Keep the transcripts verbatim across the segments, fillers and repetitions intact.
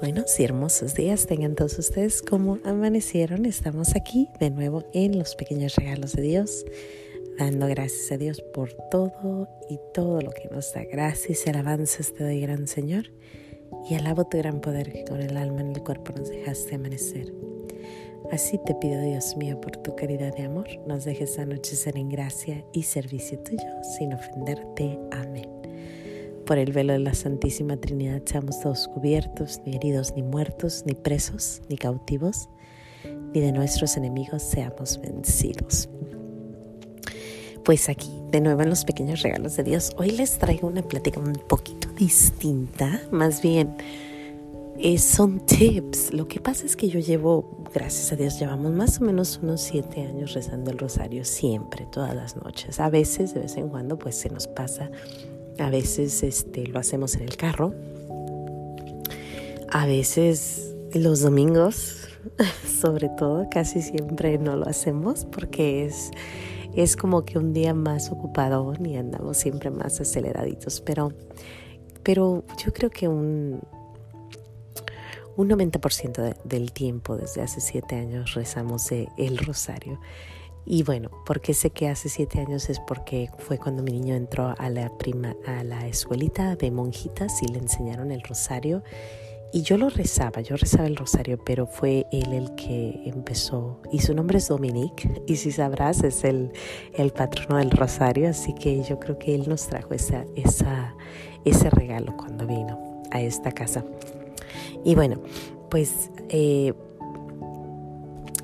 buenos y hermosos días tengan todos ustedes. Como amanecieron, estamos aquí de nuevo en los pequeños regalos de Dios, dando gracias a Dios por todo y todo lo que nos da. Gracias y alabanzas te doy, gran Señor, y alabo tu gran poder que con el alma en el cuerpo nos dejaste amanecer. Así te pido, Dios mío, por tu caridad de amor, nos dejes anochecer en gracia y servicio tuyo, sin ofenderte. Amén. Por el velo de la Santísima Trinidad seamos todos cubiertos, ni heridos, ni muertos, ni presos, ni cautivos, ni de nuestros enemigos seamos vencidos. Pues aquí, de nuevo en los pequeños regalos de Dios, hoy les traigo una plática un poquito distinta, más bien eh, son tips. Lo que pasa es que yo llevo, gracias a Dios, llevamos más o menos unos siete años rezando el rosario siempre, todas las noches. A veces, de vez en cuando, pues se nos pasa. A veces este, lo hacemos en el carro, a veces los domingos, sobre todo, casi siempre no lo hacemos porque es, es como que un día más ocupado y andamos siempre más aceleraditos. Pero, pero yo creo que un, un noventa por ciento de, del tiempo desde hace siete años rezamos el rosario. Y bueno, porque sé que hace siete años es porque fue cuando mi niño entró a la prima a la escuelita de monjitas y le enseñaron el rosario y yo lo rezaba, yo rezaba el rosario, pero fue él el que empezó y su nombre es Dominic y si sabrás es el, el patrono del rosario, así que yo creo que él nos trajo esa, esa, ese regalo cuando vino a esta casa. Y bueno, pues... Eh,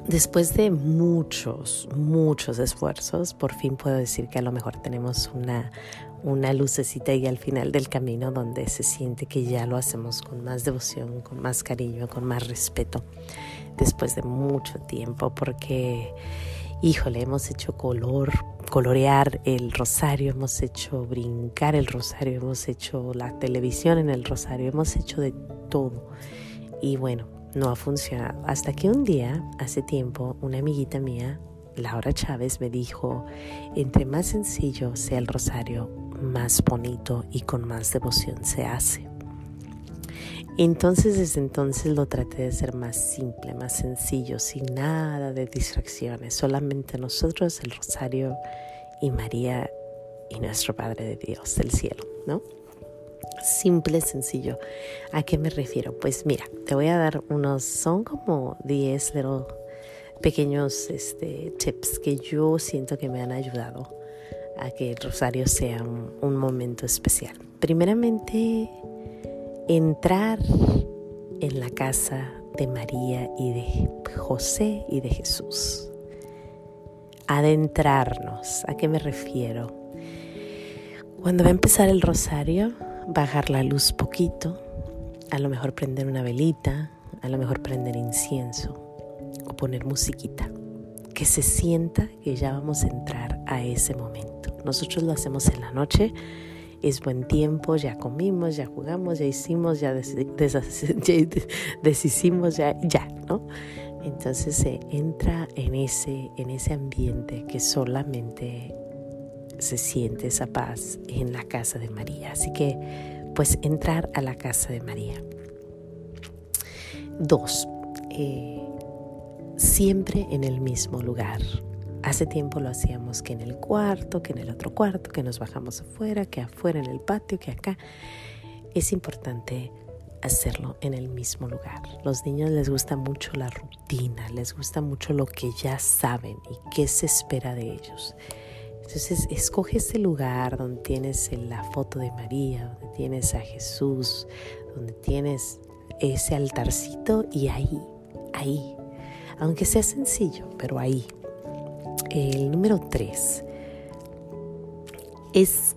Después de muchos, muchos esfuerzos, por fin puedo decir que a lo mejor tenemos una, una lucecita ahí al final del camino donde se siente que ya lo hacemos con más devoción, con más cariño, con más respeto. Después de mucho tiempo, porque, híjole, hemos hecho color, colorear el rosario, hemos hecho brincar el rosario, hemos hecho la televisión en el rosario, hemos hecho de todo. Y bueno, no ha funcionado. Hasta que un día, hace tiempo, una amiguita mía, Laura Chávez, me dijo, entre más sencillo sea el rosario, más bonito y con más devoción se hace. Entonces, desde entonces lo traté de hacer más simple, más sencillo, sin nada de distracciones, solamente nosotros, el rosario y María y nuestro Padre de Dios del cielo, ¿no? Simple, sencillo. ¿A qué me refiero? Pues mira, te voy a dar unos, son como diez little pequeños este, tips que yo siento que me han ayudado a que el rosario sea un, un momento especial. Primeramente, entrar en la casa de María y de José y de Jesús. Adentrarnos. ¿A qué me refiero? Cuando va a empezar el rosario, bajar la luz poquito, a lo mejor prender una velita, a lo mejor prender incienso o poner musiquita. Que se sienta que ya vamos a entrar a ese momento. Nosotros lo hacemos en la noche, es buen tiempo, ya comimos, ya jugamos, ya hicimos, ya, des- des- ya deshicimos, ya, ya, ¿no? Entonces se eh, entra en ese, en ese ambiente que solamente se siente esa paz en la casa de María. Así que, pues, entrar a la casa de María. Dos, eh, siempre en el mismo lugar. Hace tiempo lo hacíamos que en el cuarto, que en el otro cuarto, que nos bajamos afuera, que afuera en el patio, que acá. Es importante hacerlo en el mismo lugar. Los niños les gusta mucho la rutina, les gusta mucho lo que ya saben y qué se espera de ellos. Entonces, escoge ese lugar donde tienes la foto de María, donde tienes a Jesús, donde tienes ese altarcito y ahí, ahí. Aunque sea sencillo, pero ahí. El número tres. Es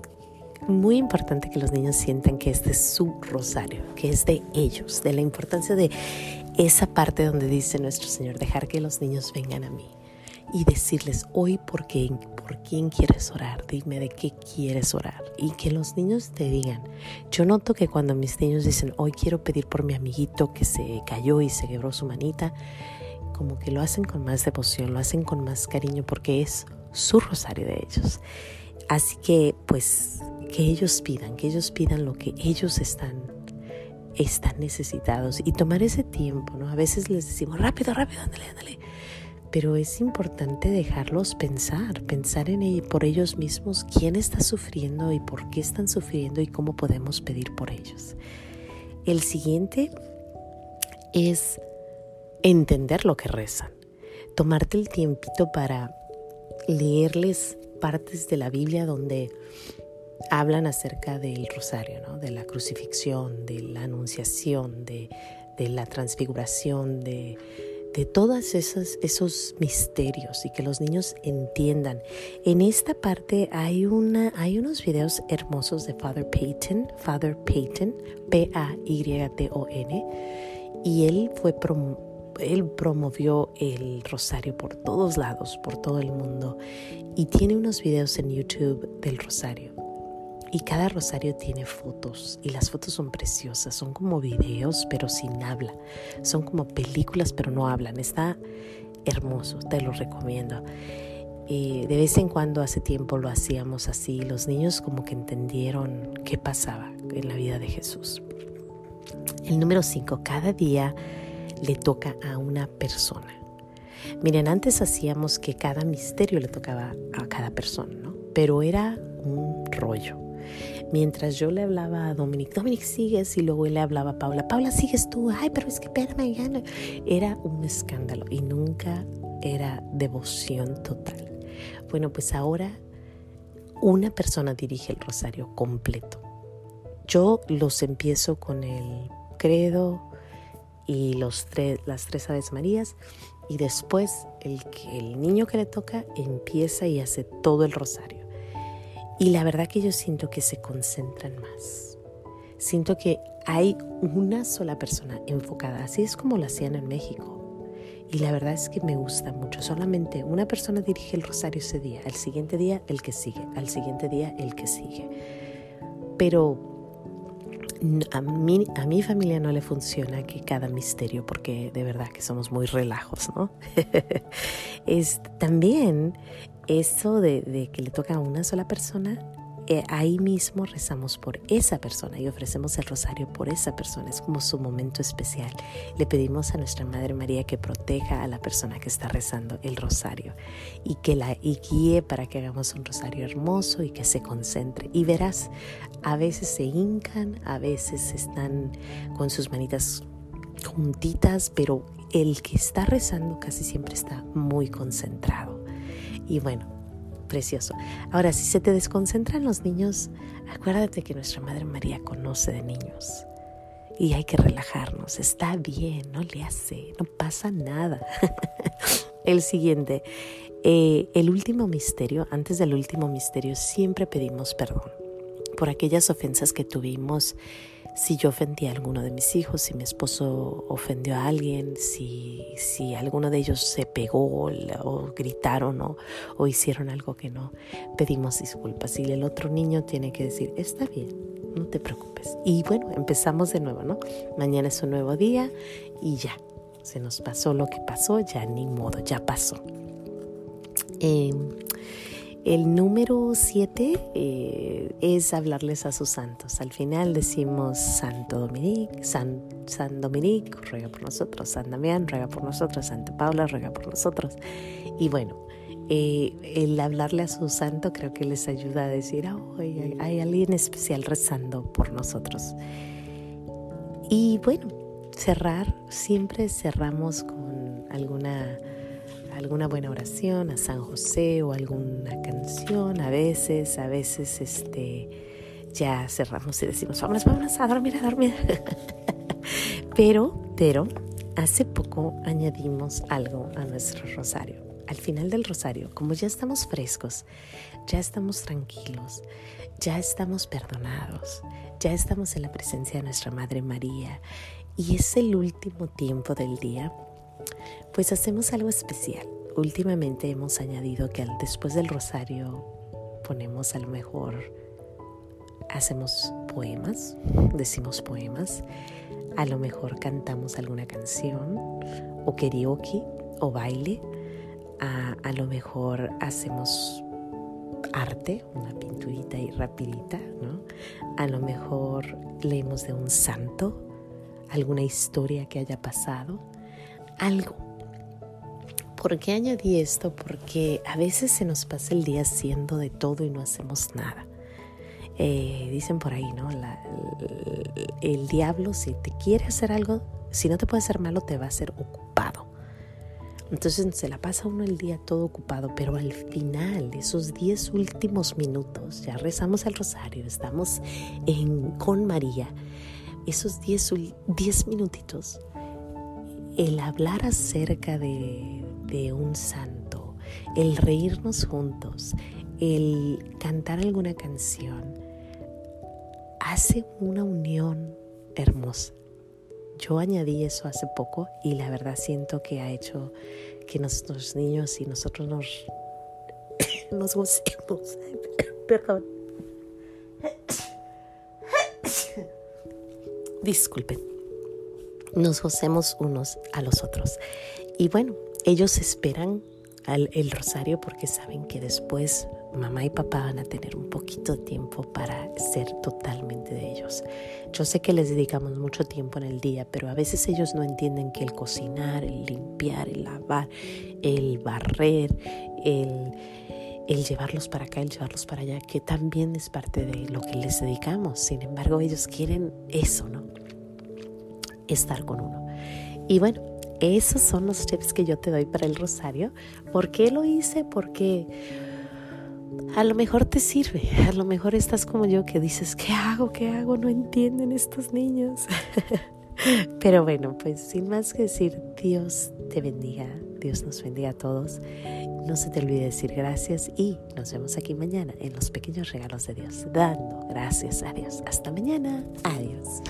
muy importante que los niños sientan que este es su rosario, que es de ellos, de la importancia de esa parte donde dice nuestro Señor, dejar que los niños vengan a mí. Y decirles hoy por, qué, por quién quieres orar, dime de qué quieres orar. Y que los niños te digan. Yo noto que cuando mis niños dicen, hoy quiero pedir por mi amiguito que se cayó y se quebró su manita, como que lo hacen con más devoción, lo hacen con más cariño porque es su rosario de ellos. Así que pues que ellos pidan, que ellos pidan lo que ellos están están necesitados y tomar ese tiempo, ¿no? A veces les decimos, rápido, rápido, ándale, ándale. Pero es importante dejarlos pensar, pensar en ellos, por ellos mismos quién está sufriendo y por qué están sufriendo y cómo podemos pedir por ellos. El siguiente es entender lo que rezan. Tomarte el tiempito para leerles partes de la Biblia donde hablan acerca del rosario, ¿no? De la crucifixión, de la anunciación, de, de la transfiguración, de... de todos esos misterios y que los niños entiendan. En esta parte hay, una, hay unos videos hermosos de Father Payton, Father Payton, P A Y T O N, y él, fue prom- él promovió el rosario por todos lados, por todo el mundo, y tiene unos videos en YouTube del rosario. Y cada rosario tiene fotos, y las fotos son preciosas, son como videos pero sin habla, son como películas pero no hablan, está hermoso, te lo recomiendo. Y de vez en cuando, hace tiempo lo hacíamos así, los niños como que entendieron qué pasaba en la vida de Jesús. El número cinco, cada día le toca a una persona. Miren, antes hacíamos que cada misterio le tocaba a cada persona, ¿no? Pero era un rollo. Mientras yo le hablaba a Dominic, Dominic, sigues, y luego él le hablaba a Paula, Paula, sigues tú, ay, pero es que espérame, ya no. Era un escándalo y nunca era devoción total. Bueno, pues ahora una persona dirige el rosario completo. Yo los empiezo con el credo y los tres, las tres Aves Marías, y después el, el niño que le toca empieza y hace todo el rosario. Y la verdad que yo siento que se concentran más. Siento que hay una sola persona enfocada. Así es como lo hacían en México. Y la verdad es que me gusta mucho. Solamente una persona dirige el rosario ese día. Al siguiente día, el que sigue. Al siguiente día, el que sigue. Pero a mí, a mi familia no le funciona que cada misterio, porque de verdad que somos muy relajos, ¿no? es, también... Eso de, de que le toca a una sola persona, eh, ahí mismo rezamos por esa persona y ofrecemos el rosario por esa persona. Es como su momento especial. Le pedimos a nuestra Madre María que proteja a la persona que está rezando el rosario y que la y guíe para que hagamos un rosario hermoso y que se concentre. Y verás, a veces se hincan, a veces están con sus manitas juntitas, pero el que está rezando casi siempre está muy concentrado. Y bueno, precioso. Ahora, si se te desconcentran los niños, acuérdate que nuestra Madre María conoce de niños. Y hay que relajarnos. Está bien, no le hace, no pasa nada. El siguiente, eh, el último misterio, antes del último misterio, siempre pedimos perdón por aquellas ofensas que tuvimos. Si yo ofendí a alguno de mis hijos, si mi esposo ofendió a alguien, si, si alguno de ellos se pegó o, o gritaron o, o hicieron algo que no, pedimos disculpas. Y el otro niño tiene que decir, está bien, no te preocupes. Y bueno, empezamos de nuevo, ¿no? Mañana es un nuevo día y ya, se nos pasó lo que pasó, ya ni modo, ya pasó. Eh, El número siete eh, es hablarles a sus santos. Al final decimos Santo Dominique, San, San Dominique, ruega por nosotros, San Damián, ruega por nosotros, Santa Paula, ruega por nosotros. Y bueno, eh, el hablarle a su santo creo que les ayuda a decir, oh, hay, hay alguien especial rezando por nosotros. Y bueno, cerrar, siempre cerramos con alguna... alguna buena oración a San José o alguna canción. A veces, a veces este, ya cerramos y decimos, vámonos, vámonos a dormir, a dormir. pero, pero, hace poco añadimos algo a nuestro rosario. Al final del rosario, como ya estamos frescos, ya estamos tranquilos, ya estamos perdonados, ya estamos en la presencia de nuestra Madre María y es el último tiempo del día, pues hacemos algo especial. Últimamente hemos añadido que después del rosario ponemos, a lo mejor hacemos poemas, decimos poemas, a lo mejor cantamos alguna canción o karaoke o baile, a, a lo mejor hacemos arte, una pinturita y rapidita, ¿no? A lo mejor leemos de un santo alguna historia que haya pasado, algo. ¿Por qué añadí esto? Porque a veces se nos pasa el día haciendo de todo y no hacemos nada. Eh, dicen por ahí, ¿no? La, el, el diablo, si te quiere hacer algo, si no te puede hacer malo, te va a hacer ocupado. Entonces se la pasa uno el día todo ocupado, pero al final, esos diez últimos minutos, ya rezamos el rosario, estamos en, con María, esos diez minutitos, el hablar acerca de, de un santo, el reírnos juntos, el cantar alguna canción, hace una unión hermosa. Yo añadí eso hace poco y la verdad siento que ha hecho que nuestros niños y nosotros nos, nos gocemos. Perdón. Disculpen. Nos gocemos unos a los otros. Y bueno, ellos esperan al, el rosario porque saben que después mamá y papá van a tener un poquito de tiempo para ser totalmente de ellos. Yo sé que les dedicamos mucho tiempo en el día, pero a veces ellos no entienden que el cocinar, el limpiar, el lavar, el barrer, el, el llevarlos para acá, el llevarlos para allá, que también es parte de lo que les dedicamos. Sin embargo, ellos quieren eso, ¿no? Estar con uno. Y bueno, esos son los tips que yo te doy para el rosario. ¿Por qué lo hice? Porque a lo mejor te sirve, a lo mejor estás como yo que dices, ¿qué hago? ¿Qué hago? No entienden estos niños. Pero bueno, pues sin más que decir, Dios te bendiga, Dios nos bendiga a todos. No se te olvide decir gracias y nos vemos aquí mañana en los pequeños regalos de Dios, dando gracias a Dios. Hasta mañana, adiós.